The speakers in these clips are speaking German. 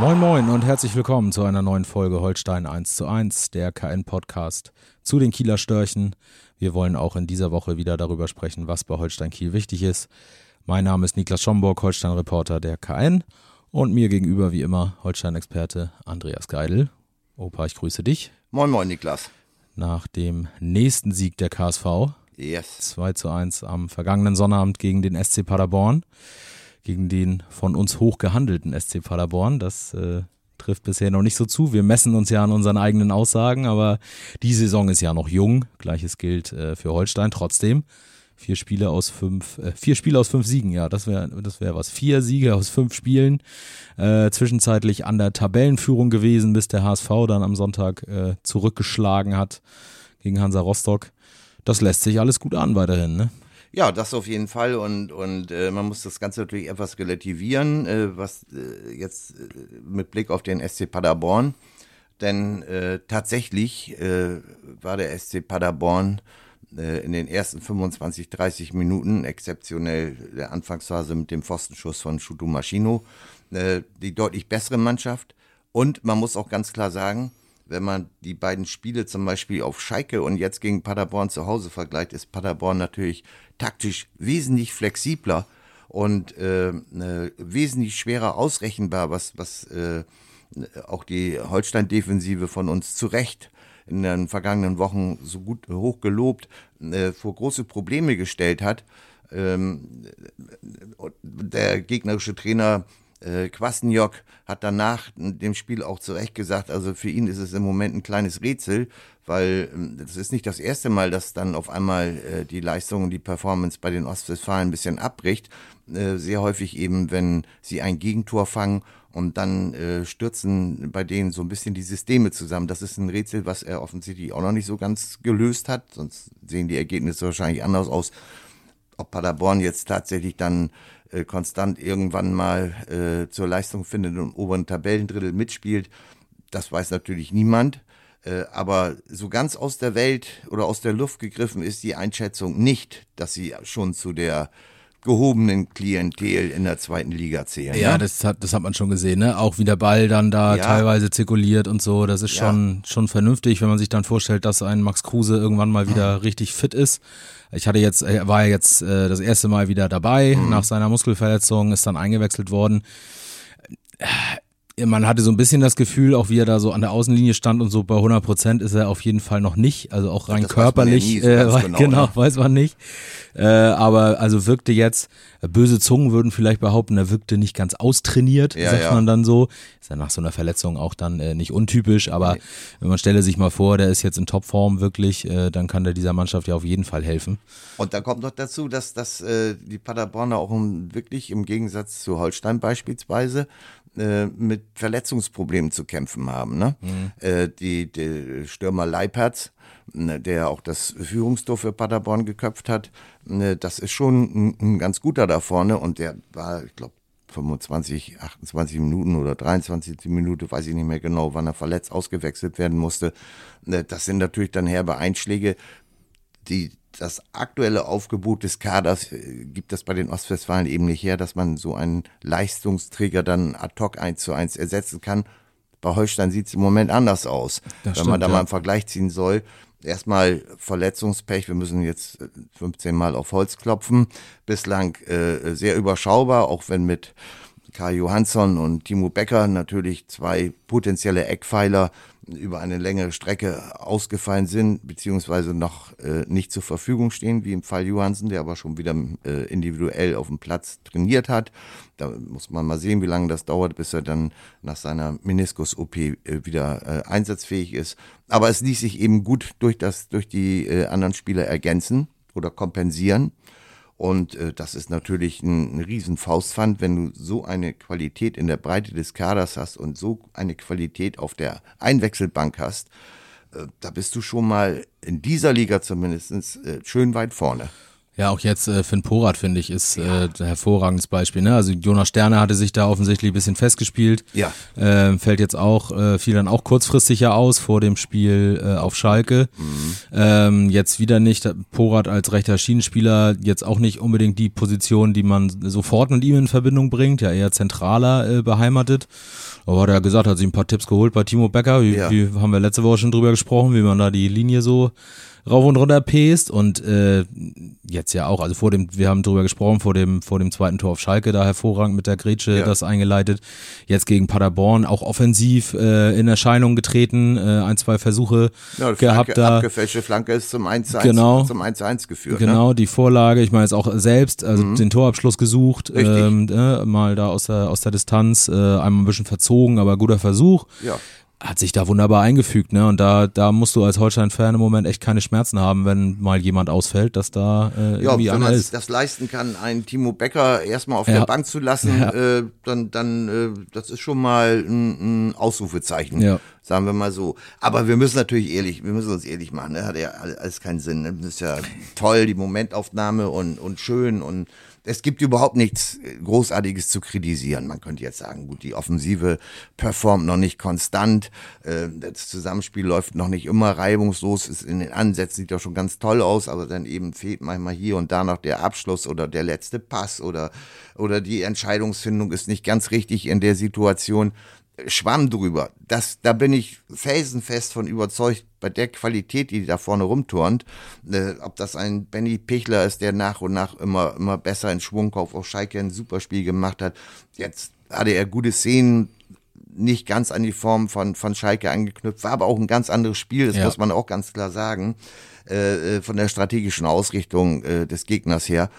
Moin Moin und herzlich willkommen zu einer neuen Folge Holstein 1:1, der KN-Podcast zu den Kieler Störchen. Wir wollen auch in dieser Woche wieder darüber sprechen, was bei Holstein Kiel wichtig ist. Mein Name ist Niklas Schomburg, Holstein-Reporter der KN und mir gegenüber wie immer Holstein-Experte Andreas Geidel. Opa, ich grüße dich. Moin Moin Niklas. Nach dem nächsten Sieg der KSV, yes. 2:1 am vergangenen Sonnabend gegen den SC Paderborn. Gegen den von uns hoch gehandelten SC Paderborn. Das trifft bisher noch nicht so zu. Wir messen uns ja an unseren eigenen Aussagen, aber die Saison ist ja noch jung. Gleiches gilt für Holstein. Trotzdem, vier Spiele aus fünf Siegen. Ja, das wär was. 4 Siege aus 5 Spielen. Zwischenzeitlich an der Tabellenführung gewesen, bis der HSV dann am Sonntag zurückgeschlagen hat gegen Hansa Rostock. Das lässt sich alles gut an weiterhin, ne? Ja, das auf jeden Fall und man muss das Ganze natürlich etwas relativieren, was jetzt mit Blick auf den SC Paderborn, denn tatsächlich war der SC Paderborn in den ersten 25, 30 Minuten exzeptionell der Anfangsphase mit dem Pfostenschuss von Shuto Machino die deutlich bessere Mannschaft, und man muss auch ganz klar sagen, wenn man die beiden Spiele zum Beispiel auf Schalke und jetzt gegen Paderborn zu Hause vergleicht, ist Paderborn natürlich taktisch wesentlich flexibler und wesentlich schwerer ausrechenbar, was auch die Holstein-Defensive von uns zu Recht in den vergangenen Wochen so gut hochgelobt vor große Probleme gestellt hat. Der gegnerische Trainer Kwasniok hat danach dem Spiel auch zu Recht gesagt, also für ihn ist es im Moment ein kleines Rätsel, weil das ist nicht das erste Mal, dass dann auf einmal die Leistung und die Performance bei den Ostwestfalen ein bisschen abbricht. Sehr häufig eben, wenn sie ein Gegentor fangen und dann stürzen bei denen so ein bisschen die Systeme zusammen. Das ist ein Rätsel, was er offensichtlich auch noch nicht so ganz gelöst hat, sonst sehen die Ergebnisse wahrscheinlich anders aus. Ob Paderborn jetzt tatsächlich dann konstant irgendwann mal zur Leistung findet und im oberen Tabellendrittel mitspielt, das weiß natürlich niemand. Aber so ganz aus der Welt oder aus der Luft gegriffen ist die Einschätzung nicht, dass sie schon zu der gehobenen Klientel in der zweiten Liga zählen. Ja, ne? Das hat man schon gesehen, ne? Auch wie der Ball dann da teilweise zirkuliert und so, das ist schon vernünftig, wenn man sich dann vorstellt, dass ein Max Kruse irgendwann mal wieder richtig fit ist. Er war ja jetzt das erste Mal wieder dabei, nach seiner Muskelverletzung, ist dann eingewechselt worden. Man hatte so ein bisschen das Gefühl, auch wie er da so an der Außenlinie stand und so, bei 100% ist er auf jeden Fall noch nicht, also auch rein körperlich, weiß man nicht, aber also wirkte jetzt, böse Zungen würden vielleicht behaupten, er wirkte nicht ganz austrainiert, sagt man dann so, ist ja nach so einer Verletzung auch dann nicht untypisch, aber wenn man stelle sich mal vor, der ist jetzt in Topform wirklich, dann kann der dieser Mannschaft ja auf jeden Fall helfen. Und da kommt noch dazu, dass die Paderborner auch wirklich im Gegensatz zu Holstein beispielsweise mit Verletzungsproblemen zu kämpfen haben. Ne? Die Stürmer Leibherz, der auch das Führungstor für Paderborn geköpft hat, das ist schon ein ganz guter da vorne, und der war, ich glaube, 25, 28 Minuten oder 23 Minuten, weiß ich nicht mehr genau, wann er verletzt ausgewechselt werden musste. Das sind natürlich dann herbe Einschläge, die das aktuelle Aufgebot des Kaders gibt das bei den Ostwestfalen eben nicht her, dass man so einen Leistungsträger dann ad hoc 1:1 ersetzen kann. Bei Holstein sieht es im Moment anders aus, wenn man da mal einen Vergleich ziehen soll. Erstmal Verletzungspech, wir müssen jetzt 15 Mal auf Holz klopfen. Bislang sehr überschaubar, auch wenn mit Karl Johansson und Timo Becker natürlich 2 potenzielle Eckpfeiler über eine längere Strecke ausgefallen sind, beziehungsweise noch nicht zur Verfügung stehen, wie im Fall Johansson, der aber schon wieder individuell auf dem Platz trainiert hat. Da muss man mal sehen, wie lange das dauert, bis er dann nach seiner Meniskus-OP wieder einsatzfähig ist. Aber es ließ sich eben gut durch die anderen Spieler ergänzen oder kompensieren. Und das ist natürlich ein Riesenfaustpfand, wenn du so eine Qualität in der Breite des Kaders hast und so eine Qualität auf der Einwechselbank hast. Da bist du schon mal in dieser Liga zumindest schön weit vorne. Ja, auch jetzt Fynn Porath, finde ich, ist ein hervorragendes Beispiel. Ne? Also Jonas Sterne hatte sich da offensichtlich ein bisschen festgefiel. Ja. Fällt jetzt auch, fiel dann auch kurzfristig ja aus vor dem Spiel auf Schalke. Jetzt wieder nicht. Porath als rechter Schienenspieler, jetzt auch nicht unbedingt die Position, die man sofort mit ihm in Verbindung bringt. Ja, eher zentraler beheimatet. Aber hat er gesagt, hat sich ein paar Tipps geholt bei Timo Becker. Wie haben wir letzte Woche schon drüber gesprochen, wie man da die Linie so rauf und runter pest. Und jetzt ja auch, also wir haben drüber gesprochen, vor dem zweiten Tor auf Schalke, da hervorragend mit der Grätsche das eingeleitet. Jetzt gegen Paderborn auch offensiv in Erscheinung getreten, ein, zwei Versuche gehabt. Da abgefälschte Flanke ist zum 1-1 geführt. Genau, ne? Die Vorlage, ich meine jetzt auch selbst, also den Torabschluss gesucht, mal da aus der Distanz, einmal ein bisschen verzogen, aber guter Versuch. Ja. Hat sich da wunderbar eingefügt, ne? Und da musst du als Holstein-Fan im Moment echt keine Schmerzen haben, wenn mal jemand ausfällt, dass da irgendwie wenn man sich das leisten kann, einen Timo Becker erstmal auf der Bank zu lassen, dann das ist schon mal ein Ausrufezeichen, sagen wir mal so. Aber wir müssen uns ehrlich machen, ne? Hat ja alles keinen Sinn, ne? Das ist ja toll, die Momentaufnahme und schön und es gibt überhaupt nichts Großartiges zu kritisieren. Man könnte jetzt sagen, gut, die Offensive performt noch nicht konstant, das Zusammenspiel läuft noch nicht immer reibungslos, ist in den Ansätzen sieht doch schon ganz toll aus, aber dann eben fehlt manchmal hier und da noch der Abschluss oder der letzte Pass oder die Entscheidungsfindung ist nicht ganz richtig in der Situation. Schwamm drüber. Da bin ich felsenfest von überzeugt, bei der Qualität, die da vorne rumturnt, ob das ein Benny Pichler ist, der nach und nach immer besser in Schwung kommt, auch Schalke ein super Spiel gemacht hat. Jetzt hatte er gute Szenen, nicht ganz an die Form von Schalke angeknüpft, war aber auch ein ganz anderes Spiel, das muss man auch ganz klar sagen, von der strategischen Ausrichtung des Gegners her.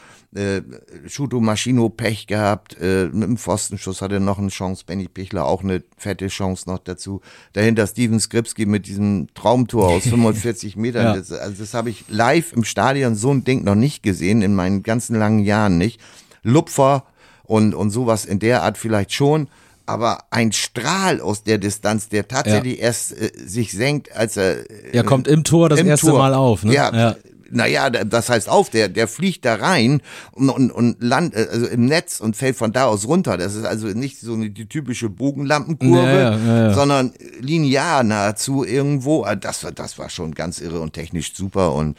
Shuto Machino Pech gehabt, mit dem Pfostenschuss hatte noch eine Chance, Benny Pichler auch eine fette Chance noch dazu. Dahinter Steven Skrzybski mit diesem Traumtor aus 45 Metern. Ja. Das habe ich live im Stadion so ein Ding noch nicht gesehen, in meinen ganzen langen Jahren nicht. Lupfer und sowas in der Art vielleicht schon, aber ein Strahl aus der Distanz, der tatsächlich erst sich senkt, als er... kommt im Tor das erste Mal auf. Ne? Ja. Naja, das heißt der fliegt da rein und landet also im Netz und fällt von da aus runter. Das ist also nicht so die typische Bogenlampenkurve, sondern linear nahezu irgendwo. Das war schon ganz irre und technisch super. Und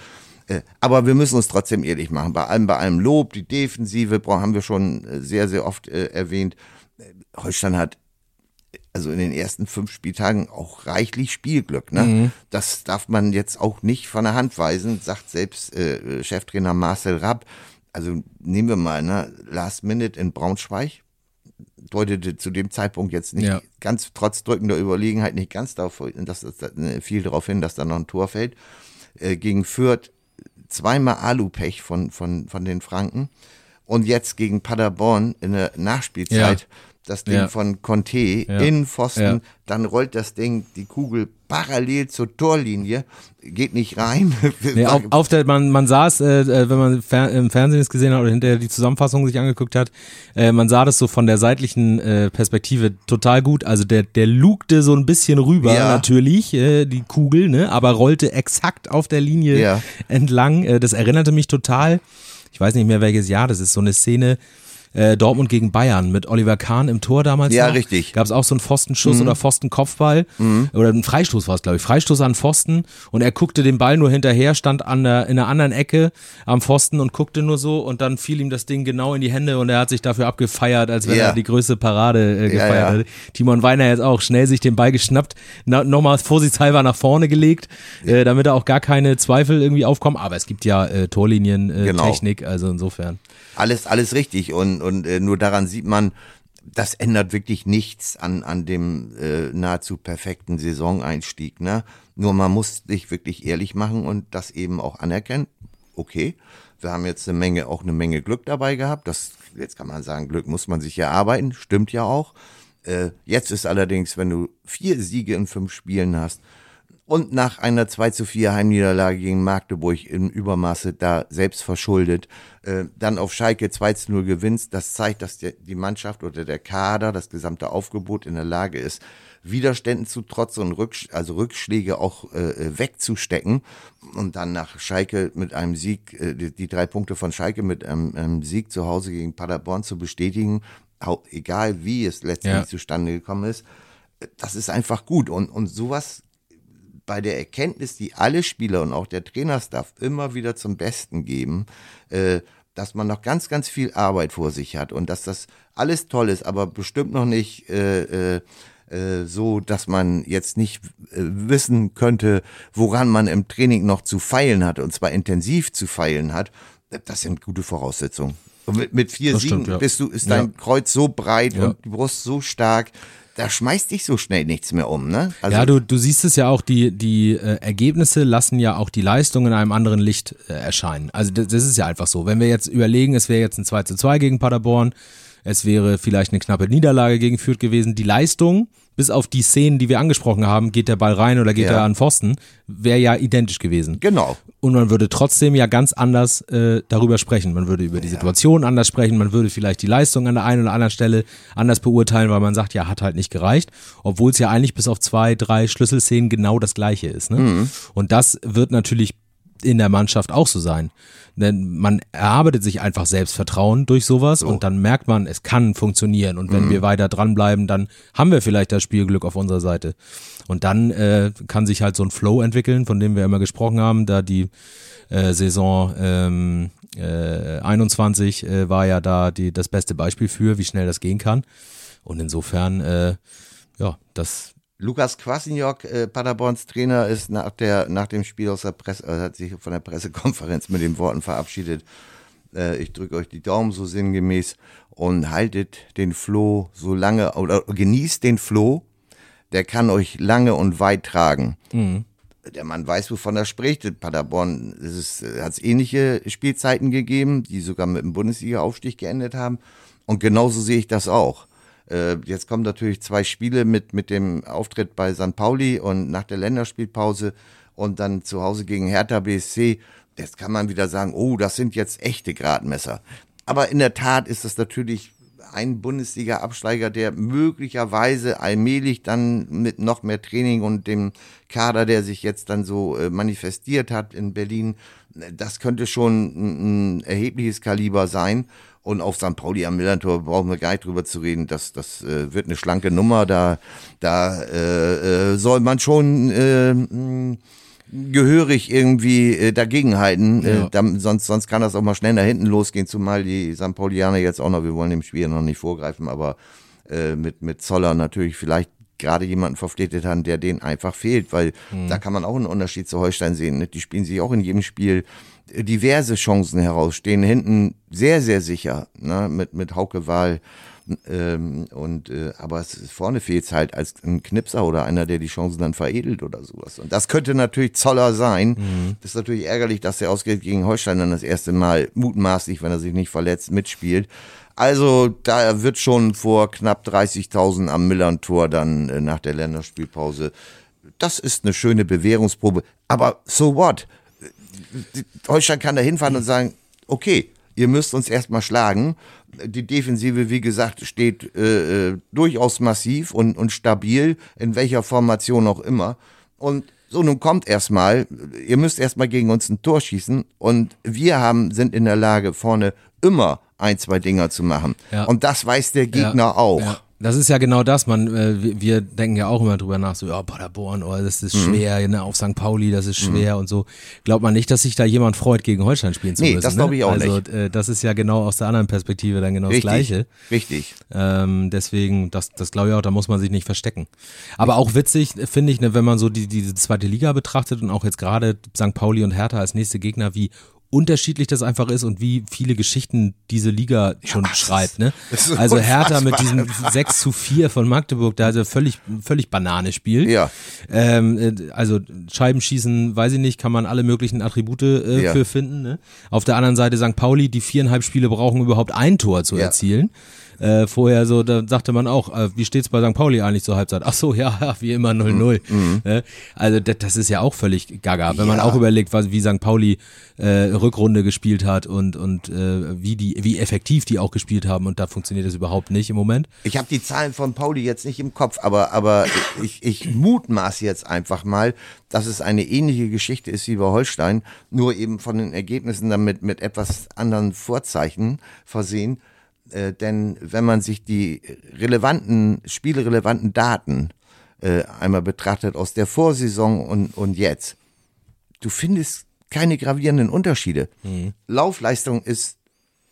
aber wir müssen uns trotzdem ehrlich machen. Bei allem Lob, die Defensive haben wir schon sehr, sehr oft erwähnt. Holstein hat also in den ersten 5 Spieltagen auch reichlich Spielglück, ne? Mhm. Das darf man jetzt auch nicht von der Hand weisen, sagt selbst Cheftrainer Marcel Rapp. Also nehmen wir mal, ne? Last Minute in Braunschweig deutete zu dem Zeitpunkt jetzt nicht ganz, trotz drückender Überlegenheit, nicht ganz darauf, viel darauf hin, dass da noch ein Tor fällt. Gegen Fürth zweimal Alupech von den Franken und jetzt gegen Paderborn in der Nachspielzeit. Das Ding von Conté, in Pfosten, dann rollt das Ding, die Kugel parallel zur Torlinie, geht nicht rein. Nee, man saß, wenn man im Fernsehen es gesehen hat oder hinterher die Zusammenfassung sich angeguckt hat, man sah das so von der seitlichen Perspektive total gut. Also der lugte so ein bisschen rüber natürlich, die Kugel, ne, aber rollte exakt auf der Linie entlang. Das erinnerte mich total, ich weiß nicht mehr welches Jahr, das ist so eine Szene, Dortmund gegen Bayern mit Oliver Kahn im Tor damals. Ja, richtig. Gab es auch so einen Pfostenschuss oder Pfostenkopfball oder einen Freistoß war es, glaube ich. Freistoß an Pfosten und er guckte den Ball nur hinterher, stand in der anderen Ecke am Pfosten und guckte nur so und dann fiel ihm das Ding genau in die Hände und er hat sich dafür abgefeiert, als wenn er die größte Parade gefeiert hätte. Timon Weiner jetzt auch schnell sich den Ball geschnappt, nochmal vorsichtshalber nach vorne gelegt, damit da auch gar keine Zweifel irgendwie aufkommen. Aber es gibt ja Torlinientechnik, also insofern. Alles richtig und nur daran sieht man, das ändert wirklich nichts an dem nahezu perfekten Saisoneinstieg, ne? Nur man muss sich wirklich ehrlich machen und das eben auch anerkennen. Okay, wir haben jetzt eine Menge Glück dabei gehabt. Das, jetzt kann man sagen, Glück muss man sich ja erarbeiten, stimmt ja auch. Jetzt ist allerdings, wenn du 4 Siege in 5 Spielen hast, und nach einer 2-4 Heimniederlage gegen Magdeburg im Übermaße da selbst verschuldet, dann auf Schalke 2-0 gewinnst, das zeigt, dass die Mannschaft oder der Kader, das gesamte Aufgebot in der Lage ist, Widerständen zu trotz und Rückschläge auch wegzustecken und dann nach Schalke mit einem Sieg, die 3 Punkte von Schalke mit einem Sieg zu Hause gegen Paderborn zu bestätigen, egal wie es letztendlich zustande gekommen ist, das ist einfach gut und sowas bei der Erkenntnis, die alle Spieler und auch der Trainerstaff immer wieder zum Besten geben, dass man noch ganz, ganz viel Arbeit vor sich hat und dass das alles toll ist, aber bestimmt noch nicht so, dass man jetzt nicht wissen könnte, woran man im Training noch zu feilen hat, und zwar intensiv zu feilen hat, das sind gute Voraussetzungen. Und mit 4 Siegen stimmt, ja. Ist dein Kreuz so breit und die Brust so stark, da schmeißt dich so schnell nichts mehr um, ne? Also ja, du siehst es ja auch, die Ergebnisse lassen ja auch die Leistung in einem anderen Licht erscheinen. Also das ist ja einfach so. Wenn wir jetzt überlegen, es wäre jetzt ein 2:2 gegen Paderborn, es wäre vielleicht eine knappe Niederlage gegen Fürth gewesen. Die Leistung, bis auf die Szenen, die wir angesprochen haben, geht der Ball rein oder geht er an Pfosten, wäre ja identisch gewesen. Genau. Und man würde trotzdem ja ganz anders darüber sprechen. Man würde über die Situation anders sprechen, man würde vielleicht die Leistung an der einen oder anderen Stelle anders beurteilen, weil man sagt, ja, hat halt nicht gereicht, obwohl es ja eigentlich bis auf 2, 3 Schlüsselszenen genau das Gleiche ist. Ne? Mhm. Und das wird natürlich in der Mannschaft auch so sein. Denn man erarbeitet sich einfach Selbstvertrauen durch sowas und dann merkt man, es kann funktionieren. Und wenn wir weiter dranbleiben, dann haben wir vielleicht das Spielglück auf unserer Seite. Und dann kann sich halt so ein Flow entwickeln, von dem wir immer gesprochen haben, da die Saison 21 war ja da das beste Beispiel für, wie schnell das gehen kann. Und insofern, das... Lukas Kwasniok, Paderborns Trainer, ist nach dem Spiel aus der Presse, also hat sich von der Pressekonferenz mit den Worten verabschiedet. Ich drücke euch die Daumen, so sinngemäß, und haltet den Floh so lange, oder genießt den Floh, der kann euch lange und weit tragen. Mhm. Der Mann weiß, wovon er spricht. Paderborn hat es ähnliche Spielzeiten gegeben, die sogar mit dem Bundesliga-Aufstieg geendet haben. Und genauso sehe ich das auch. Jetzt kommen natürlich 2 Spiele mit dem Auftritt bei St. Pauli und nach der Länderspielpause und dann zu Hause gegen Hertha BSC. Jetzt kann man wieder sagen, oh, das sind jetzt echte Gradmesser. Aber in der Tat ist das natürlich ein Bundesliga-Absteiger, der möglicherweise allmählich dann mit noch mehr Training und dem Kader, der sich jetzt dann so manifestiert hat in Berlin, das könnte schon ein erhebliches Kaliber sein. Und auf St. Pauli am Millerntor brauchen wir gar nicht drüber zu reden. Das wird eine schlanke Nummer. Da soll man schon gehörig irgendwie dagegenhalten. Ja. Sonst kann das auch mal schnell nach hinten losgehen. Zumal die St. Paulianer jetzt auch noch, wir wollen dem Spiel noch nicht vorgreifen, aber mit Zoller natürlich vielleicht gerade jemanden verpflichtet haben, der denen einfach fehlt. Weil da kann man auch einen Unterschied zu Holstein sehen. Ne? Die spielen sich auch in jedem Spiel diverse Chancen heraus, stehen hinten sehr, sehr sicher, ne, mit Hauke Wahl, aber vorne fehlt es halt als ein Knipser oder einer, der die Chancen dann veredelt oder sowas. Und das könnte natürlich Zoller sein. Mhm. Das ist natürlich ärgerlich, dass er ausgerechnet gegen Holstein dann das erste Mal mutmaßlich, wenn er sich nicht verletzt, mitspielt. Also da wird schon vor knapp 30.000 am Millerntor dann nach der Länderspielpause. Das ist eine schöne Bewährungsprobe. Aber so what? Holstein kann da hinfahren und sagen, okay, ihr müsst uns erstmal schlagen. Die Defensive, wie gesagt, steht durchaus massiv und stabil, in welcher Formation auch immer. Und so, nun kommt erstmal, ihr müsst erstmal gegen uns ein Tor schießen und wir sind in der Lage, vorne immer 1, 2 Dinger zu machen. Ja. Und das weiß der Gegner auch. Ja. Das ist ja genau das, wir denken ja auch immer drüber nach, so, ja, Paderborn, oh, das ist schwer, ne, auf St. Pauli, das ist schwer und so. Glaubt man nicht, dass sich da jemand freut, gegen Holstein spielen zu müssen? Nee, das glaube ich auch nicht. Also das ist ja genau aus der anderen Perspektive dann genau das Gleiche. Richtig. Deswegen, das glaube ich auch, da muss man sich nicht verstecken. Aber auch witzig, finde ich, ne, wenn man so diese zweite Liga betrachtet und auch jetzt gerade St. Pauli und Hertha als nächste Gegner, wie unterschiedlich das einfach ist und wie viele Geschichten diese Liga schon schreibt. Ne? Also Hertha mit diesem 6:4 von Magdeburg, da also völlig Banane spielt. Ja. Also Scheibenschießen, weiß ich nicht, kann man alle möglichen Attribute für finden. Ne? Auf der anderen Seite St. Pauli, die 4,5 Spiele brauchen, überhaupt ein Tor zu erzielen. Vorher so, da sagte man auch, wie steht's bei St. Pauli eigentlich zur Halbzeit? Ach so, ja, wie immer 0-0. Mhm. Also das ist ja auch völlig gaga, wenn man auch überlegt, wie St. Pauli Rückrunde gespielt hat und wie effektiv die auch gespielt haben, und da funktioniert das überhaupt nicht im Moment. Ich habe die Zahlen von Pauli jetzt nicht im Kopf, aber ich mutmaße jetzt einfach mal, dass es eine ähnliche Geschichte ist wie bei Holstein, nur eben von den Ergebnissen dann mit etwas anderen Vorzeichen versehen. Denn wenn man sich die spielrelevanten Daten einmal betrachtet aus der Vorsaison und jetzt, du findest keine gravierenden Unterschiede. Laufleistung ist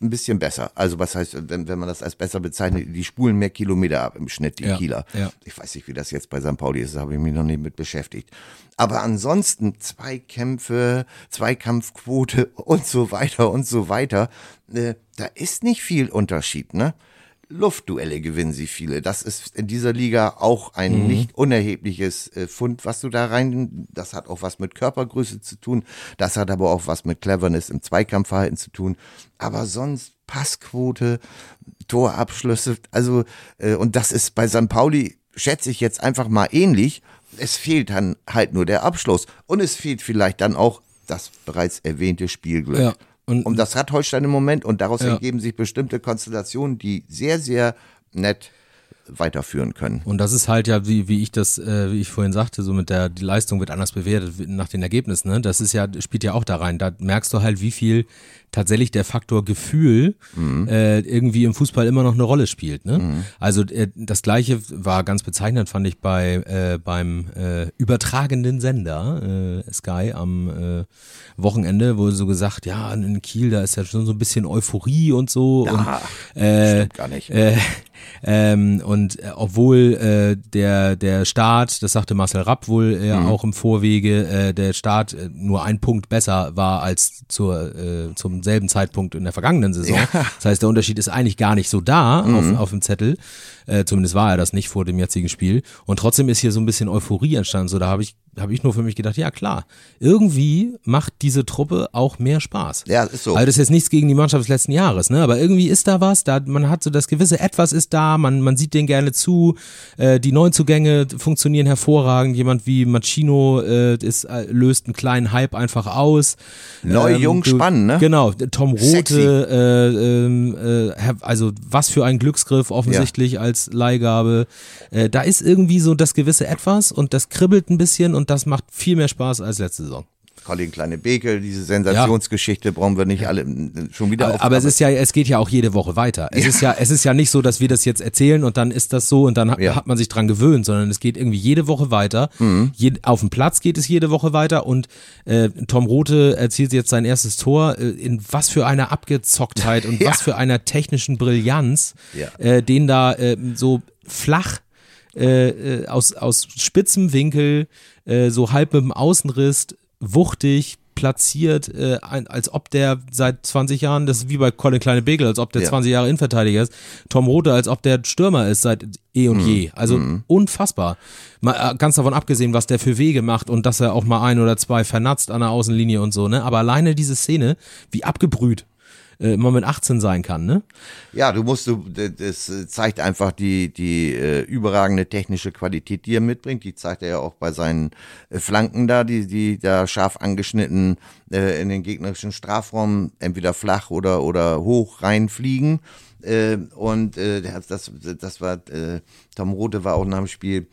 ein bisschen besser. Also was heißt, wenn man das als besser bezeichnet, die spulen mehr Kilometer ab im Schnitt, die Kieler. Ja. Ich weiß nicht, wie das jetzt bei St. Pauli ist, da habe ich mich noch nicht mit beschäftigt. Aber ansonsten Zweikämpfe, Zweikampfquote und so weiter und so weiter, da ist nicht viel Unterschied, ne? Luftduelle gewinnen sie viele. Das ist in dieser Liga auch ein nicht unerhebliches Fund, was du da rein, das hat auch was mit Körpergröße zu tun, das hat aber auch was mit Cleverness im Zweikampfverhalten zu tun, aber sonst Passquote, Torabschlüsse, also und das ist bei St. Pauli, schätze ich jetzt einfach mal ähnlich, es fehlt dann halt nur der Abschluss und es fehlt vielleicht dann auch das bereits erwähnte Spielglück. Ja. Und das hat Holstein im Moment und daraus ergeben sich bestimmte Konstellationen, die sehr, sehr nett weiterführen können. Und das ist halt ja, wie ich vorhin sagte, so mit die Leistung wird anders bewertet nach den Ergebnissen, ne? Das ist ja, spielt ja auch da rein. Da merkst du halt, wie viel tatsächlich der Faktor Gefühl irgendwie im Fußball immer noch eine Rolle spielt, ne? Mhm. Also das Gleiche war ganz bezeichnend, fand ich, beim übertragenden Sender Sky am Wochenende, wo so gesagt, ja, in Kiel, da ist ja schon so ein bisschen Euphorie und so. Ja, und, stimmt gar nicht. Und obwohl der Start, das sagte Marcel Rapp wohl auch im Vorwege, der Start nur ein Punkt besser war als zum selben Zeitpunkt in der vergangenen Saison. Ja. Das heißt, der Unterschied ist eigentlich gar nicht so da auf dem Zettel. Zumindest war er das nicht vor dem jetzigen Spiel. Und trotzdem ist hier so ein bisschen Euphorie entstanden. So, da habe ich nur für mich gedacht, ja klar, irgendwie macht diese Truppe auch mehr Spaß. Ja, ist so. Also das ist jetzt nichts gegen die Mannschaft des letzten Jahres, ne? Aber irgendwie ist da was, da man hat so das gewisse Etwas ist da, man sieht denen gerne zu, die Neuzugänge funktionieren hervorragend, jemand wie Machino löst einen kleinen Hype einfach aus. Neu, jung, spannend, ne? Genau, Tom Rothe, also was für ein Glücksgriff offensichtlich als Leihgabe. Da ist irgendwie so das gewisse Etwas und das kribbelt ein bisschen und das macht viel mehr Spaß als letzte Saison. Colin Kleine-Beke, diese Sensationsgeschichte brauchen wir nicht alle schon wieder auf. Aber es geht ja auch jede Woche weiter. Es ist ja nicht so, dass wir das jetzt erzählen und dann ist das so und dann hat man sich dran gewöhnt, sondern es geht irgendwie jede Woche weiter. Mhm. Auf dem Platz geht es jede Woche weiter und Tom Rothe erzielt jetzt sein erstes Tor in was für einer Abgezocktheit und was für einer technischen Brillanz, den da so flach aus spitzem Winkel, so halb mit dem Außenriss, wuchtig, platziert, als ob der seit 20 Jahren, das ist wie bei Colin Kleine-Beke, als ob der 20 Jahre Innenverteidiger ist, Tom Rothe, als ob der Stürmer ist seit eh und je. Also unfassbar. Mal, ganz davon abgesehen, was der für Wege macht und dass er auch mal ein oder zwei vernatzt an der Außenlinie und so, ne? Aber alleine diese Szene, wie abgebrüht man mit 18 sein kann, ne? Ja, das zeigt einfach die überragende technische Qualität, die er mitbringt. Die zeigt er ja auch bei seinen Flanken da, die da scharf angeschnitten in den gegnerischen Strafraum entweder flach oder hoch reinfliegen. Und das war, Tom Rothe war auch nach dem Spiel,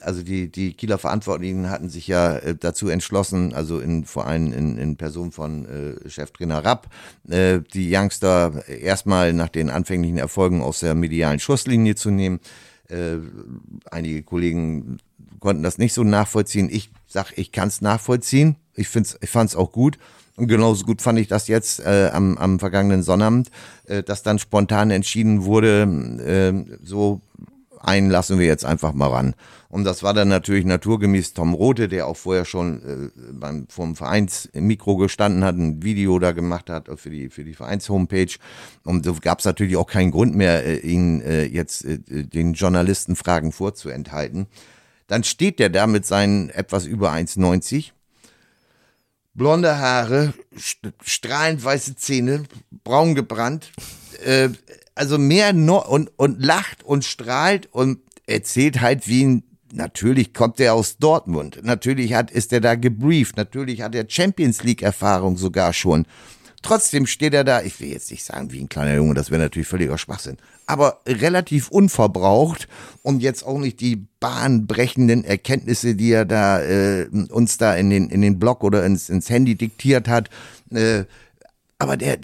also die Kieler Verantwortlichen hatten sich ja dazu entschlossen, also vor allem in Person von Cheftrainer Rapp, die Youngster erstmal nach den anfänglichen Erfolgen aus der medialen Schusslinie zu nehmen. Einige Kollegen konnten das nicht so nachvollziehen. Ich sag, ich kann es nachvollziehen. Ich fand es auch gut. Und genauso gut fand ich das jetzt am vergangenen Sonnabend, dass dann spontan entschieden wurde, so einen lassen wir jetzt einfach mal ran. Und das war dann natürlich naturgemäß Tom Rothe, der auch vorher schon vom Vereinsmikro gestanden hat, ein Video da gemacht hat für die Vereins-Homepage. Und so gab es natürlich auch keinen Grund mehr, ihn jetzt den Journalisten Fragen vorzuenthalten. Dann steht der da mit seinen etwas über 1,90. Blonde Haare, strahlend weiße Zähne, braun gebrannt, also mehr und lacht und strahlt und erzählt halt wie ein, natürlich kommt er aus Dortmund, natürlich ist er da gebrieft, natürlich hat er Champions League Erfahrung sogar schon. Trotzdem steht er da, ich will jetzt nicht sagen wie ein kleiner Junge, das wäre natürlich völliger Schwachsinn, aber relativ unverbraucht und jetzt auch nicht die bahnbrechenden Erkenntnisse, die er da uns da in den Blog oder ins Handy diktiert hat, aber der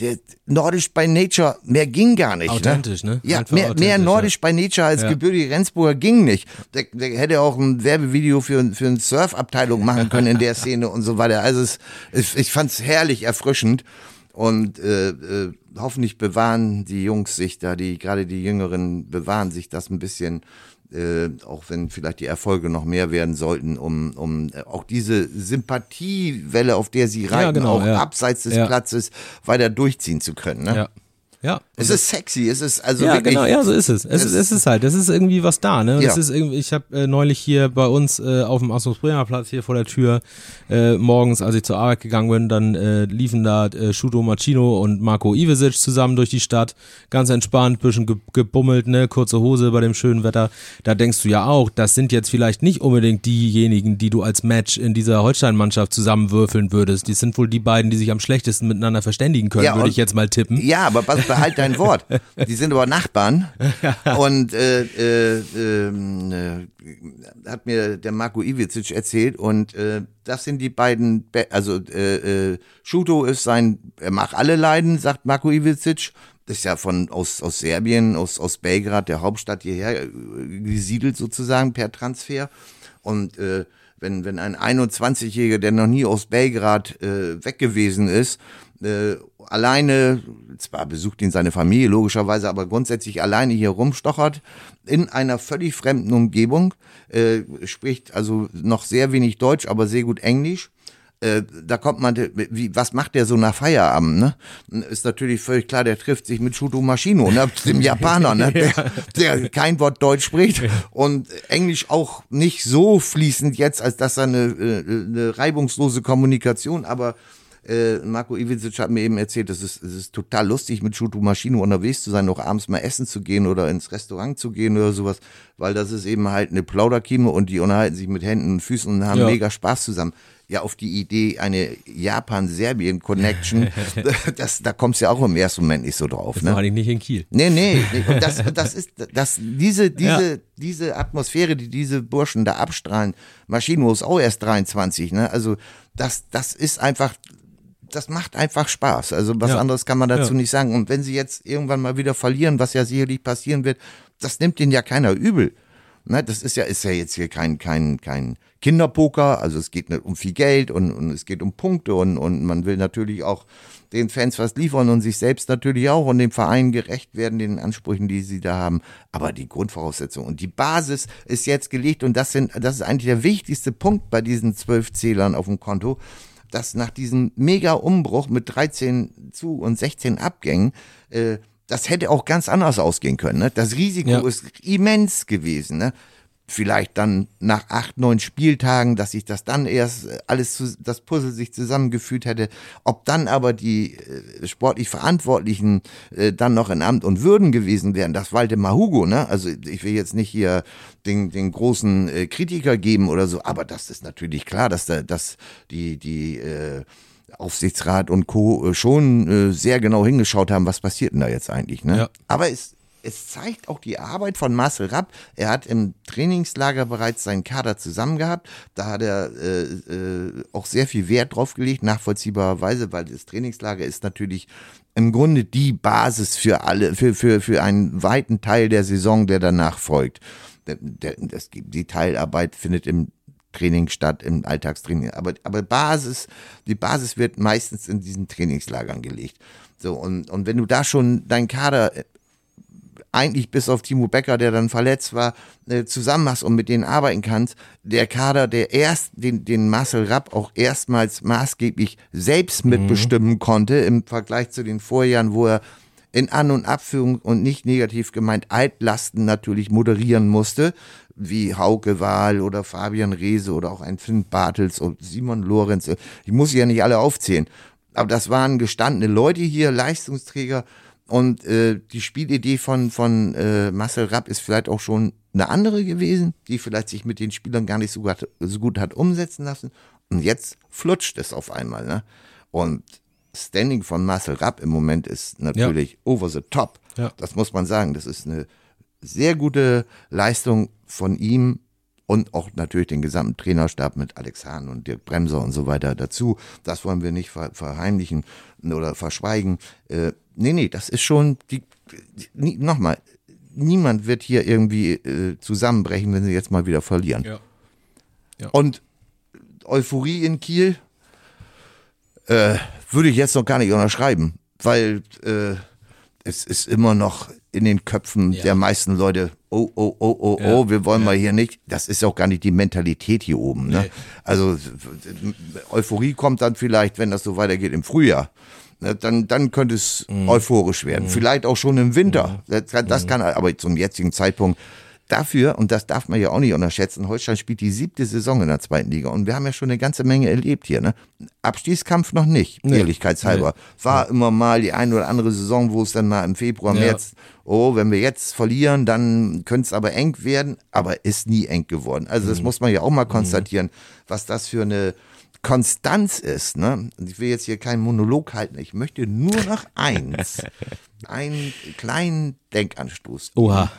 Nordisch by Nature, mehr ging gar nicht. Authentisch, ne? Ja, mehr Nordisch by Nature als gebürtige Rendsburger ging nicht. Der hätte auch ein Werbevideo für eine Surfabteilung machen können in der Szene und so weiter. Also ich fand's herrlich erfrischend. Und hoffentlich bewahren die Jungs sich da, die gerade die Jüngeren bewahren sich das ein bisschen, auch wenn vielleicht die Erfolge noch mehr werden sollten, um auch diese Sympathiewelle, auf der sie reiten, abseits des Platzes weiter durchziehen zu können. Ne? Ja. Ja. Es ist sexy, es ist also wirklich. Ja, genau, ja, so ist es. Es ist irgendwie was da, ne? Ja. Es ist irgendwie, ich habe neulich hier bei uns auf dem Asos Bremerplatz hier vor der Tür morgens, als ich zur Arbeit gegangen bin, dann liefen da Shuto Machino und Marko Ivezić zusammen durch die Stadt, ganz entspannt, bisschen gebummelt, ne, kurze Hose bei dem schönen Wetter. Da denkst du ja auch, das sind jetzt vielleicht nicht unbedingt diejenigen, die du als Match in dieser Holstein-Mannschaft zusammenwürfeln würdest. Die sind wohl die beiden, die sich am schlechtesten miteinander verständigen können, würde ich jetzt mal tippen. Ja, aber was behalt dein Wort. Die sind aber Nachbarn. Und hat mir der Marko Ivezić erzählt. Und das sind die beiden, Shuto ist er macht alle leiden, sagt Marko Ivezić. Das ist ja aus Serbien, aus Belgrad, der Hauptstadt hierher gesiedelt sozusagen per Transfer. Und wenn ein 21-Jähriger, der noch nie aus Belgrad weg gewesen ist, alleine, zwar besucht ihn seine Familie logischerweise, aber grundsätzlich alleine hier rumstochert, in einer völlig fremden Umgebung, spricht also noch sehr wenig Deutsch, aber sehr gut Englisch. Da kommt man, was macht der so nach Feierabend, ne? Ist natürlich völlig klar, der trifft sich mit Shuto Machino, ne? Dem Japaner, ne? der kein Wort Deutsch spricht und Englisch auch nicht so fließend jetzt, als dass er eine reibungslose Kommunikation, aber Marko Ivezić hat mir eben erzählt, es ist total lustig, mit Shuto Machino unterwegs zu sein, auch abends mal essen zu gehen oder ins Restaurant zu gehen oder sowas, weil das ist eben halt eine Plauderkieme und die unterhalten sich mit Händen und Füßen und haben mega Spaß zusammen. Ja, auf die Idee, eine Japan-Serbien-Connection, da kommst du ja auch im ersten Moment nicht so drauf. Ne? Vor allem nicht in Kiel. Nee. Und diese Atmosphäre, die diese Burschen da abstrahlen, Machino ist auch erst 23, ne? Also das ist einfach, das macht einfach Spaß. Also was anderes kann man dazu nicht sagen. Und wenn sie jetzt irgendwann mal wieder verlieren, was ja sicherlich passieren wird, das nimmt denen ja keiner übel. Ne, das ist ja jetzt hier kein Kinderpoker, also es geht nicht um viel Geld und es geht um Punkte und man will natürlich auch den Fans was liefern und sich selbst natürlich auch und dem Verein gerecht werden, den Ansprüchen, die sie da haben, aber die Grundvoraussetzung und die Basis ist jetzt gelegt und das ist eigentlich der wichtigste Punkt bei diesen 12 Zählern auf dem Konto, dass nach diesem Mega-Umbruch mit 13 zu und 16 Abgängen, das hätte auch ganz anders ausgehen können. Ne? Das Risiko ist immens gewesen. Ne? Vielleicht dann nach 8, 9 Spieltagen, dass sich das dann erst das Puzzle sich zusammengeführt hätte. Ob dann aber die sportlich Verantwortlichen dann noch in Amt und Würden gewesen wären, das Waldemar Hugo. Ne? Also ich will jetzt nicht hier den großen Kritiker geben oder so, aber das ist natürlich klar, dass die Aufsichtsrat und Co. schon sehr genau hingeschaut haben, was passiert denn da jetzt eigentlich. Ne? Ja. Aber es zeigt auch die Arbeit von Marcel Rapp. Er hat im Trainingslager bereits seinen Kader zusammen gehabt. Da hat er auch sehr viel Wert drauf gelegt, nachvollziehbarerweise, weil das Trainingslager ist natürlich im Grunde die Basis für alle, für einen weiten Teil der Saison, der danach folgt. Die Teilarbeit findet im Training statt, im Alltagstraining. Aber die Basis wird meistens in diesen Trainingslagern gelegt. So, und wenn du da schon deinen Kader eigentlich bis auf Timo Becker, der dann verletzt war, zusammen hast und mit denen arbeiten kannst, der Kader, der den Marcel Rapp auch erstmals maßgeblich selbst mitbestimmen konnte, im Vergleich zu den Vorjahren, wo er in An- und Abführung und nicht negativ gemeint Altlasten natürlich moderieren musste, wie Hauke Wahl oder Fabian Rehse oder auch ein Finn Bartels und Simon Lorenz. Ich muss sie ja nicht alle aufzählen, aber das waren gestandene Leute hier, Leistungsträger und die Spielidee von Marcel Rapp ist vielleicht auch schon eine andere gewesen, die vielleicht sich mit den Spielern gar nicht so gut hat umsetzen lassen und jetzt flutscht es auf einmal, ne? Und Standing von Marcel Rapp im Moment ist natürlich over the top. Ja. Das muss man sagen. Das ist eine sehr gute Leistung von ihm und auch natürlich den gesamten Trainerstab mit Alex Hahn und Dirk Bremser und so weiter dazu. Das wollen wir nicht verheimlichen oder verschweigen. Das ist schon nochmal, niemand wird hier irgendwie zusammenbrechen, wenn sie jetzt mal wieder verlieren. Ja. Ja. Und Euphorie in Kiel, würde ich jetzt noch gar nicht unterschreiben, weil es ist immer noch in den Köpfen der meisten Leute, wir wollen mal hier nicht, das ist auch gar nicht die Mentalität hier oben. Ne? Nee. Also Euphorie kommt dann vielleicht, wenn das so weitergeht, im Frühjahr. Dann könnte es euphorisch werden. Vielleicht auch schon im Winter. Das kann, aber zum jetzigen Zeitpunkt dafür, und das darf man ja auch nicht unterschätzen, Holstein spielt die 7. Saison in der 2. Liga. Und wir haben ja schon eine ganze Menge erlebt hier. Ne? Abstiegskampf noch nicht, ehrlichkeitshalber. Nee. War immer mal die eine oder andere Saison, wo es dann mal im Februar, März, wenn wir jetzt verlieren, dann könnte es aber eng werden. Aber ist nie eng geworden. Also das muss man ja auch mal konstatieren, was das für eine Konstanz ist, ne? Ich will jetzt hier keinen Monolog halten, ich möchte nur noch eins, einen kleinen Denkanstoß. Oha.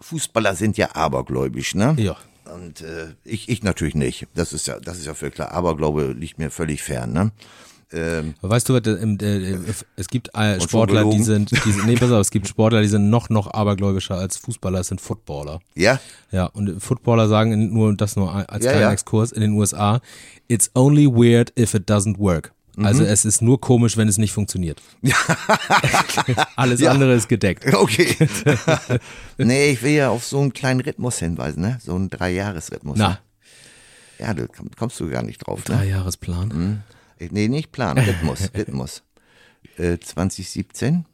Fußballer sind ja abergläubisch, ne? Ja. Und ich natürlich nicht, das ist ja völlig klar, Aberglaube liegt mir völlig fern, ne? Weißt du, es gibt Sportler, die sind noch abergläubischer als Fußballer, es sind Footballer. Ja? Ja, und Footballer sagen nur als kleinen Exkurs in den USA, it's only weird if it doesn't work. Also es ist nur komisch, wenn es nicht funktioniert. Alles andere ist gedeckt. Okay. Nee, ich will ja auf so einen kleinen Rhythmus hinweisen, ne? So einen 3-Jahres-Rhythmus. Na. Ja, da kommst du gar nicht drauf. 3-Jahresplan. Mhm. Nee, nicht Plan, Rhythmus. 2017,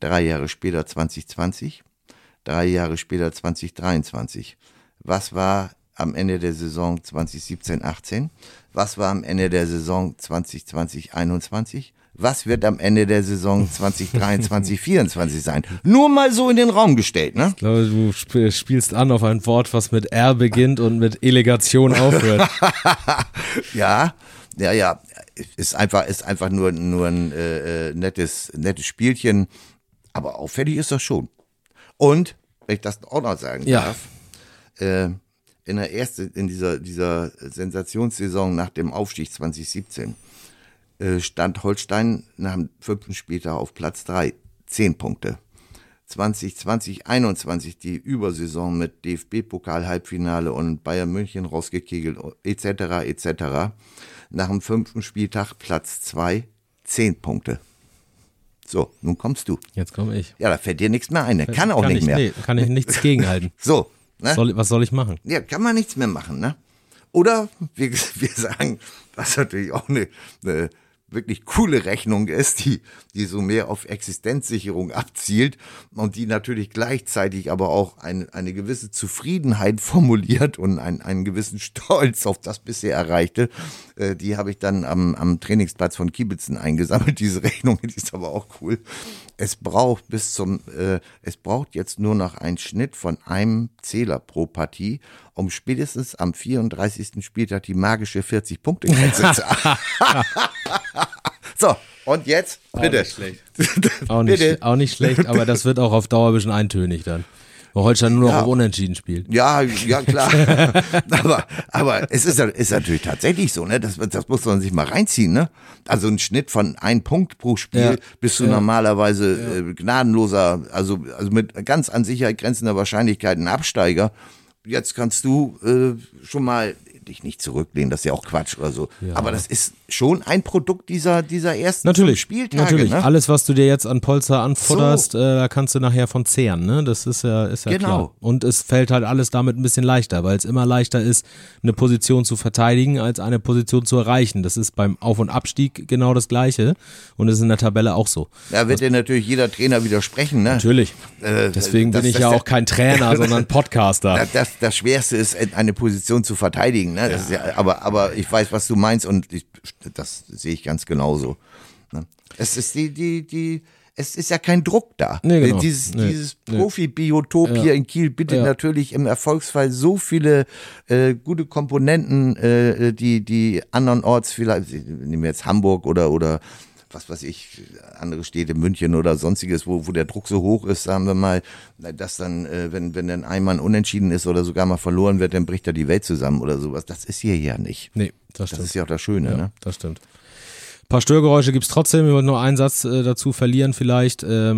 3 Jahre später 2020, 3 Jahre später 2023. Was war am Ende der Saison 2017-18? Was war am Ende der Saison 2020-21? Was wird am Ende der Saison 2023-24 sein? Nur mal so in den Raum gestellt, ne? Ich glaube, du spielst an auf ein Wort, was mit R beginnt und mit Elegation aufhört. Ja. Ist einfach nur ein nettes Spielchen. Aber auffällig ist das schon. Und, wenn ich das auch noch sagen darf, in dieser Sensationssaison nach dem Aufstieg 2017, stand Holstein nach dem 5. Spieltag auf Platz 3, 10 Punkte. 2020-21 die Übersaison mit DFB-Pokal-Halbfinale und Bayern München rausgekegelt etc. Nach dem 5. Spieltag Platz 2, 10 Punkte. So, nun kommst du. Jetzt komme ich. Ja, da fällt dir nichts mehr ein. Kann ich nicht mehr. Nee, kann ich nichts gegenhalten. So. Ne? Was soll ich machen? Ja, kann man nichts mehr machen, ne? Oder wir sagen, was natürlich auch eine wirklich coole Rechnung ist, die so mehr auf Existenzsicherung abzielt und die natürlich gleichzeitig aber auch eine gewisse Zufriedenheit formuliert und einen gewissen Stolz auf das bisher Erreichte. Die habe ich dann am Trainingsplatz von Kiebitzen eingesammelt, diese Rechnung, die ist aber auch cool. Es braucht jetzt nur noch einen Schnitt von einem Zähler pro Partie, um spätestens am 34. Spieltag die magische 40-Punkte-Grenze zu So, und jetzt, bitte. Auch nicht schlecht, aber das wird auch auf Dauer ein bisschen eintönig dann. Weil Holstein nur noch auf Unentschieden spielt. Ja, klar. aber es ist natürlich tatsächlich so, ne? Das muss man sich mal reinziehen, ne? Also ein Schnitt von 1 Punkt pro Spiel bist du normalerweise gnadenloser, also mit ganz an Sicherheit grenzender Wahrscheinlichkeit ein Absteiger. Jetzt kannst du schon mal dich nicht zurücklehnen, das ist ja auch Quatsch oder so. Ja. Aber das ist schon ein Produkt dieser ersten Spieltage. Natürlich, ne? Alles, was du dir jetzt an Polster anfutterst, da kannst du nachher von zehren, ne? Das ist ja genau. Klar. Und es fällt halt alles damit ein bisschen leichter, weil es immer leichter ist, eine Position zu verteidigen, als eine Position zu erreichen. Das ist beim Auf- und Abstieg genau das Gleiche und das ist in der Tabelle auch so. Da wird dir natürlich jeder Trainer widersprechen, ne? Natürlich. Deswegen bin ich ja auch kein Trainer, sondern Podcaster. Das Schwerste ist, eine Position zu verteidigen, ne? Das ist ja, aber ich weiß, was du meinst und das sehe ich ganz genauso. Es ist es ist ja kein Druck da. Nee, genau. Dieses Profi-Biotop hier in Kiel bietet natürlich im Erfolgsfall so viele gute Komponenten, die andernorts vielleicht, nehmen wir jetzt Hamburg oder was weiß ich, andere Städte, München oder sonstiges, wo der Druck so hoch ist, sagen wir mal, dass dann, wenn dann einmal unentschieden ist oder sogar mal verloren wird, dann bricht da die Welt zusammen oder sowas. Das ist hier ja nicht. Nee, das stimmt. Das ist ja auch das Schöne, ne? Das stimmt. Ein paar Störgeräusche gibt es trotzdem. Wir wollten nur einen Satz dazu verlieren vielleicht. Der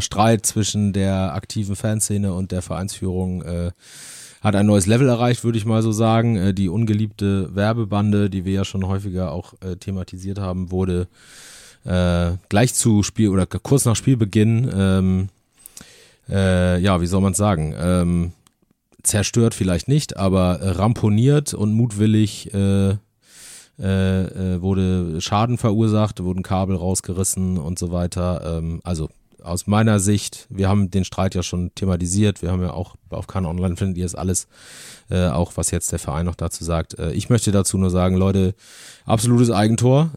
Streit zwischen der aktiven Fanszene und der Vereinsführung hat ein neues Level erreicht, würde ich mal so sagen. Die ungeliebte Werbebande, die wir ja schon häufiger auch thematisiert haben, wurde gleich zu Spiel oder kurz nach Spielbeginn, ja, wie soll man es sagen, zerstört vielleicht nicht, aber ramponiert und mutwillig wurde Schaden verursacht, wurden Kabel rausgerissen und so weiter. Also aus meiner Sicht, wir haben den Streit ja schon thematisiert, wir haben ja auch, auf Kahn Online findet ihr es alles, auch was jetzt der Verein noch dazu sagt. Ich möchte dazu nur sagen, Leute, absolutes Eigentor.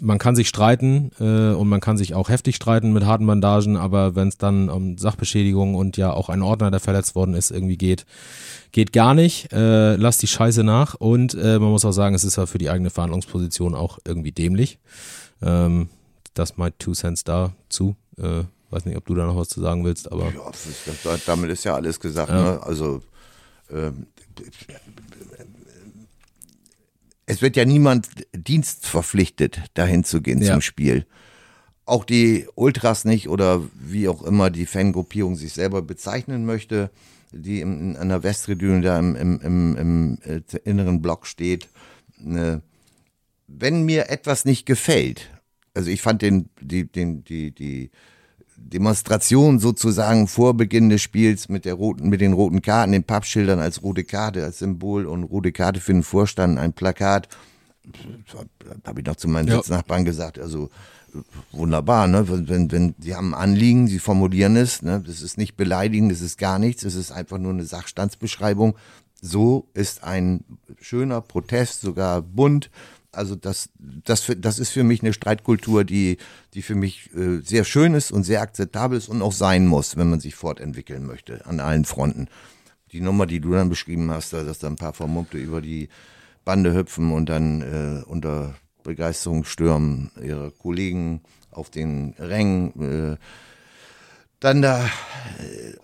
Man kann sich streiten und man kann sich auch heftig streiten mit harten Bandagen, aber wenn es dann um Sachbeschädigung und ja auch ein Ordner, der verletzt worden ist, irgendwie geht gar nicht. Lasst die Scheiße nach und man muss auch sagen, es ist ja für die eigene Verhandlungsposition auch irgendwie dämlich. Das ist mein 2 Cents dazu. Weiß nicht, ob du da noch was zu sagen willst, aber. Ja, damit ist ja alles gesagt, ja. Ne? Also es wird ja niemand dienstverpflichtet, dahin zu gehen zum Spiel. Auch die Ultras nicht oder wie auch immer die Fangruppierung sich selber bezeichnen möchte, die an der Westtribüne da im inneren Block steht. Wenn mir etwas nicht gefällt, also ich fand die Demonstration sozusagen vor Beginn des Spiels mit den roten Karten, den Pappschildern als rote Karte, als Symbol und rote Karte für den Vorstand, ein Plakat, habe ich noch zu meinen Sitznachbarn gesagt, also wunderbar, ne? Wenn sie haben ein Anliegen, sie formulieren es, ne? Das ist nicht beleidigend, das ist gar nichts, es ist einfach nur eine Sachstandsbeschreibung. So ist ein schöner Protest, sogar bunt. Also das ist für mich eine Streitkultur, die für mich sehr schön ist und sehr akzeptabel ist und auch sein muss, wenn man sich fortentwickeln möchte an allen Fronten. Die Nummer, die du dann beschrieben hast, dass da ein paar Vermummte über die Bande hüpfen und dann unter Begeisterung stürmen, ihre Kollegen auf den Rängen, dann da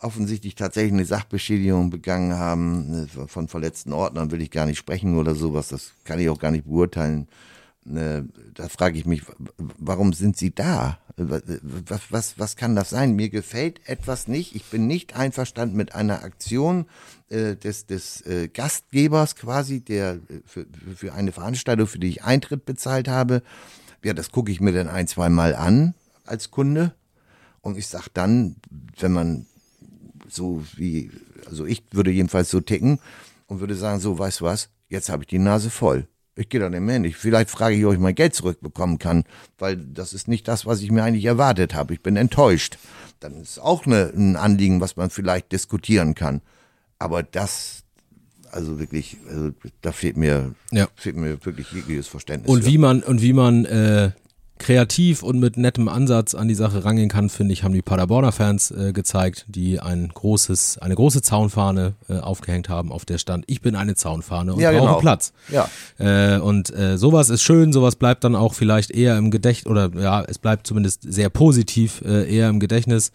offensichtlich tatsächlich eine Sachbeschädigung begangen haben, von verletzten Ordnern will ich gar nicht sprechen oder sowas, das kann ich auch gar nicht beurteilen. Da frage ich mich, warum sind sie da? Was kann das sein? Mir gefällt etwas nicht, ich bin nicht einverstanden mit einer Aktion des Gastgebers quasi, der für eine Veranstaltung, für die ich Eintritt bezahlt habe. Ja, das gucke ich mir dann 1-2 Mal an als Kunde. Und ich sag dann, wenn man so wie, also ich würde jedenfalls so ticken und würde sagen, so, weißt du was, jetzt habe ich die Nase voll. Ich gehe da nicht mehr hin. Vielleicht frage ich, ob ich mein Geld zurückbekommen kann, weil das ist nicht das, was ich mir eigentlich erwartet habe. Ich bin enttäuscht. Dann ist auch ein Anliegen, was man vielleicht diskutieren kann. Aber das, also wirklich, also da fehlt mir wirklich jegliches Verständnis. Und wie man kreativ und mit nettem Ansatz an die Sache rangehen kann, finde ich, haben die Paderborner Fans gezeigt, die eine große Zaunfahne aufgehängt haben, auf der stand: Ich bin eine Zaunfahne und brauche Platz. Ja. Sowas ist schön, sowas bleibt dann auch vielleicht eher im Gedächtnis, oder ja, es bleibt zumindest sehr positiv eher im Gedächtnis,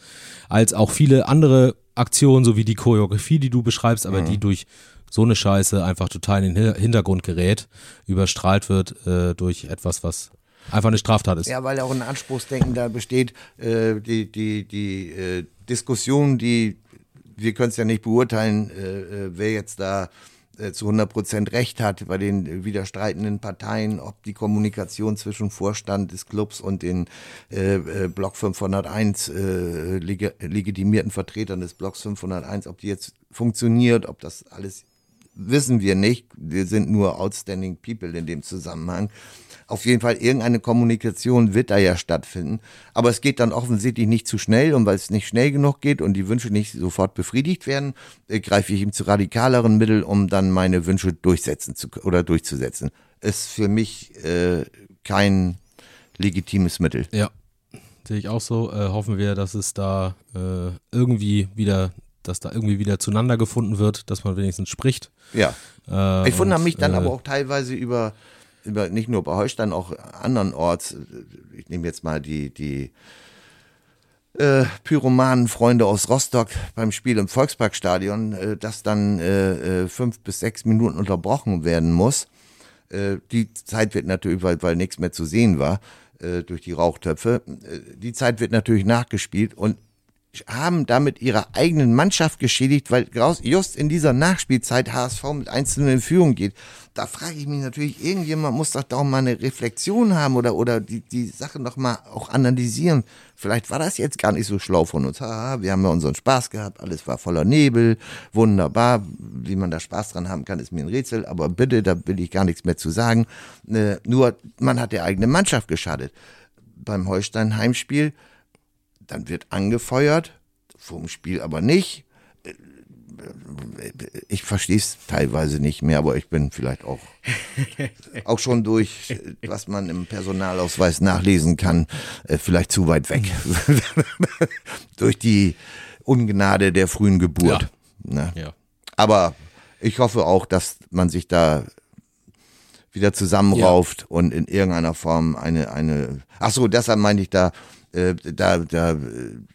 als auch viele andere Aktionen, so wie die Choreografie, die du beschreibst, aber die durch so eine Scheiße einfach total in den Hintergrund gerät, überstrahlt wird durch etwas, was einfach eine Straftat ist. Ja, weil auch ein Anspruchsdenken da besteht, die Diskussion, die, wir können es ja nicht beurteilen, wer jetzt da zu 100% Recht hat bei den widerstreitenden Parteien, ob die Kommunikation zwischen Vorstand des Clubs und den Block 501 legitimierten Vertretern des Blocks 501, ob die jetzt funktioniert, ob das alles, wissen wir nicht. Wir sind nur outstanding people in dem Zusammenhang. Auf jeden Fall, irgendeine Kommunikation wird da ja stattfinden. Aber es geht dann offensichtlich nicht zu schnell. Und weil es nicht schnell genug geht und die Wünsche nicht sofort befriedigt werden, greife ich eben zu radikaleren Mitteln, um dann meine Wünsche durchzusetzen. Ist für mich kein legitimes Mittel. Ja, sehe ich auch so. Hoffen wir, dass es da irgendwie wieder zueinander gefunden wird, dass man wenigstens spricht. Ja. Ich wundere mich dann aber auch teilweise über nicht nur bei Holstein, auch andernorts, ich nehme jetzt mal die Pyromanen-Freunde aus Rostock beim Spiel im Volksparkstadion, das dann 5 bis 6 Minuten unterbrochen werden muss. Die Zeit wird natürlich, weil nichts mehr zu sehen war durch die Rauchtöpfe, die Zeit wird natürlich nachgespielt und haben damit ihre eigenen Mannschaft geschädigt, weil just in dieser Nachspielzeit HSV mit 1:0 in Führung geht. Da frage ich mich natürlich, irgendjemand muss doch da mal eine Reflexion haben oder die Sache noch mal auch analysieren. Vielleicht war das jetzt gar nicht so schlau von uns. Haha, wir haben ja unseren Spaß gehabt, alles war voller Nebel, wunderbar. Wie man da Spaß dran haben kann, ist mir ein Rätsel, aber bitte, da will ich gar nichts mehr zu sagen. Nur, man hat der eigenen Mannschaft geschadet. Beim Holstein-Heimspiel dann wird angefeuert, vorm Spiel aber nicht. Ich verstehe es teilweise nicht mehr, aber ich bin vielleicht auch schon durch, was man im Personalausweis nachlesen kann, vielleicht zu weit weg. Durch die Ungnade der frühen Geburt. Ja. Ne? Ja. Aber ich hoffe auch, dass man sich da wieder zusammenrauft und in irgendeiner Form eine ach so, deshalb meine ich wenn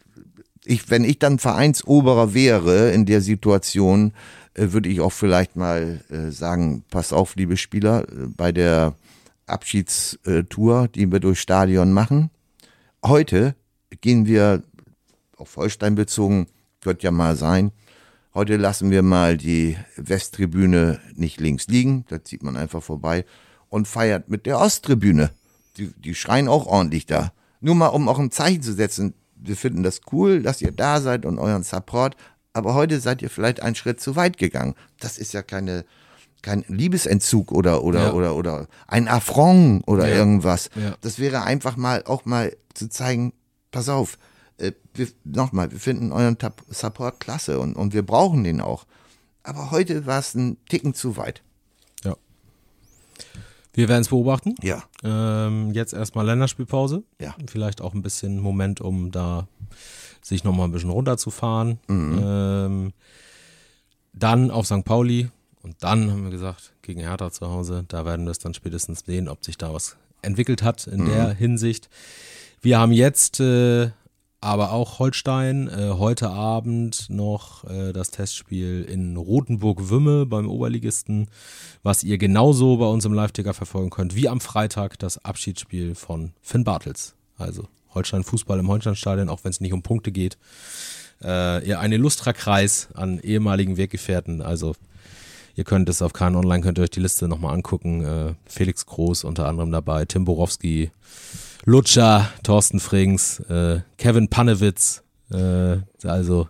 ich dann Vereinsoberer wäre in der Situation, würde ich auch vielleicht mal sagen, pass auf, liebe Spieler, bei der Abschiedstour, die wir durchs Stadion machen, heute gehen wir, auf Holstein bezogen, könnte ja mal sein, heute lassen wir mal die Westtribüne nicht links liegen, da zieht man einfach vorbei und feiert mit der Osttribüne. Die schreien auch ordentlich da. Nur mal, um auch ein Zeichen zu setzen, wir finden das cool, dass ihr da seid und euren Support, aber heute seid ihr vielleicht einen Schritt zu weit gegangen. Das ist ja kein Liebesentzug oder ein Affront oder irgendwas. Ja. Das wäre einfach mal auch mal zu zeigen, pass auf, nochmal, wir finden euren Support klasse und wir brauchen den auch. Aber heute war es ein Ticken zu weit. Ja. Wir werden es beobachten. Ja. Jetzt erstmal Länderspielpause. Ja. Vielleicht auch ein bisschen Moment, um da sich nochmal ein bisschen runterzufahren. Mhm. Dann auf St. Pauli und dann, haben wir gesagt, gegen Hertha zu Hause. Da werden wir es dann spätestens sehen, ob sich da was entwickelt hat in der Hinsicht. Wir haben jetzt aber auch Holstein heute Abend noch das Testspiel in Rotenburg-Wümme beim Oberligisten, was ihr genauso bei uns im Live-Ticker verfolgen könnt, wie am Freitag das Abschiedsspiel von Finn Bartels. Also Holstein-Fußball im Holstein-Stadion, auch wenn es nicht um Punkte geht. Ja, ein illustrer Kreis an ehemaligen Weggefährten. Also ihr könnt es auf KN Online, könnt ihr euch die Liste nochmal angucken. Felix Groß unter anderem dabei, Tim Borowski, Lutscher, Thorsten Frings, Kevin Pannewitz, also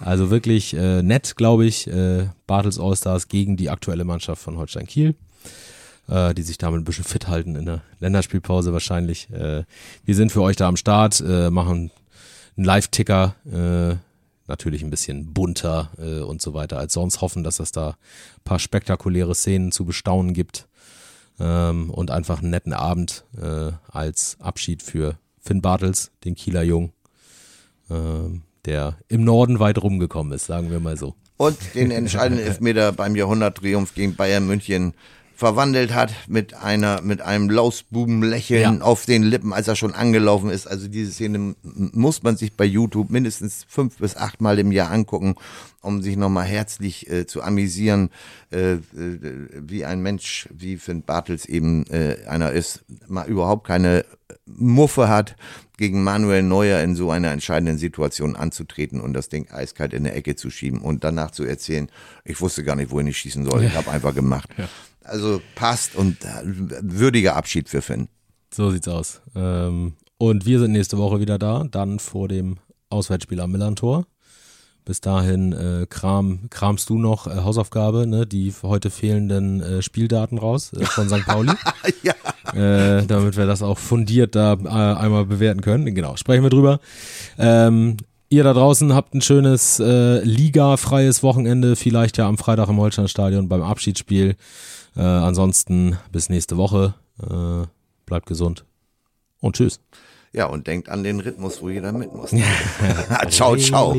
wirklich nett, glaube ich, Bartels Allstars gegen die aktuelle Mannschaft von Holstein Kiel, die sich damit ein bisschen fit halten in der Länderspielpause wahrscheinlich. Wir sind für euch da am Start, machen einen Live-Ticker, natürlich ein bisschen bunter und so weiter als sonst, hoffen, dass es da ein paar spektakuläre Szenen zu bestaunen gibt. Und einfach einen netten Abend als Abschied für Finn Bartels, den Kieler Jungen, der im Norden weit rumgekommen ist, sagen wir mal so. Und den entscheidenden Elfmeter beim Jahrhunderttriumph gegen Bayern München verwandelt hat mit einem Lausbubenlächeln auf den Lippen, als er schon angelaufen ist. Also diese Szene muss man sich bei YouTube mindestens 5 bis 8 Mal im Jahr angucken, um sich nochmal herzlich zu amüsieren, wie ein Mensch, wie Finn Bartels eben einer ist, mal überhaupt keine Muffe hat, gegen Manuel Neuer in so einer entscheidenden Situation anzutreten und das Ding eiskalt in eine Ecke zu schieben und danach zu erzählen, ich wusste gar nicht, wohin ich schießen soll, ich habe einfach gemacht. Ja. Also passt und würdiger Abschied für Finn. So sieht's aus. Und wir sind nächste Woche wieder da, dann vor dem Auswärtsspiel am Millerntor. Bis dahin kramst du noch Hausaufgabe, ne, die heute fehlenden Spieldaten raus von St. Pauli. Ja. Damit wir das auch fundiert da einmal bewerten können. Genau, sprechen wir drüber. Ihr da draußen habt ein schönes Liga-freies Wochenende, vielleicht ja am Freitag im Holstein-Stadion beim Abschiedsspiel. Ansonsten bis nächste Woche. Bleibt gesund und tschüss. Ja, und denkt an den Rhythmus, wo jeder mit muss. Ciao, ciao.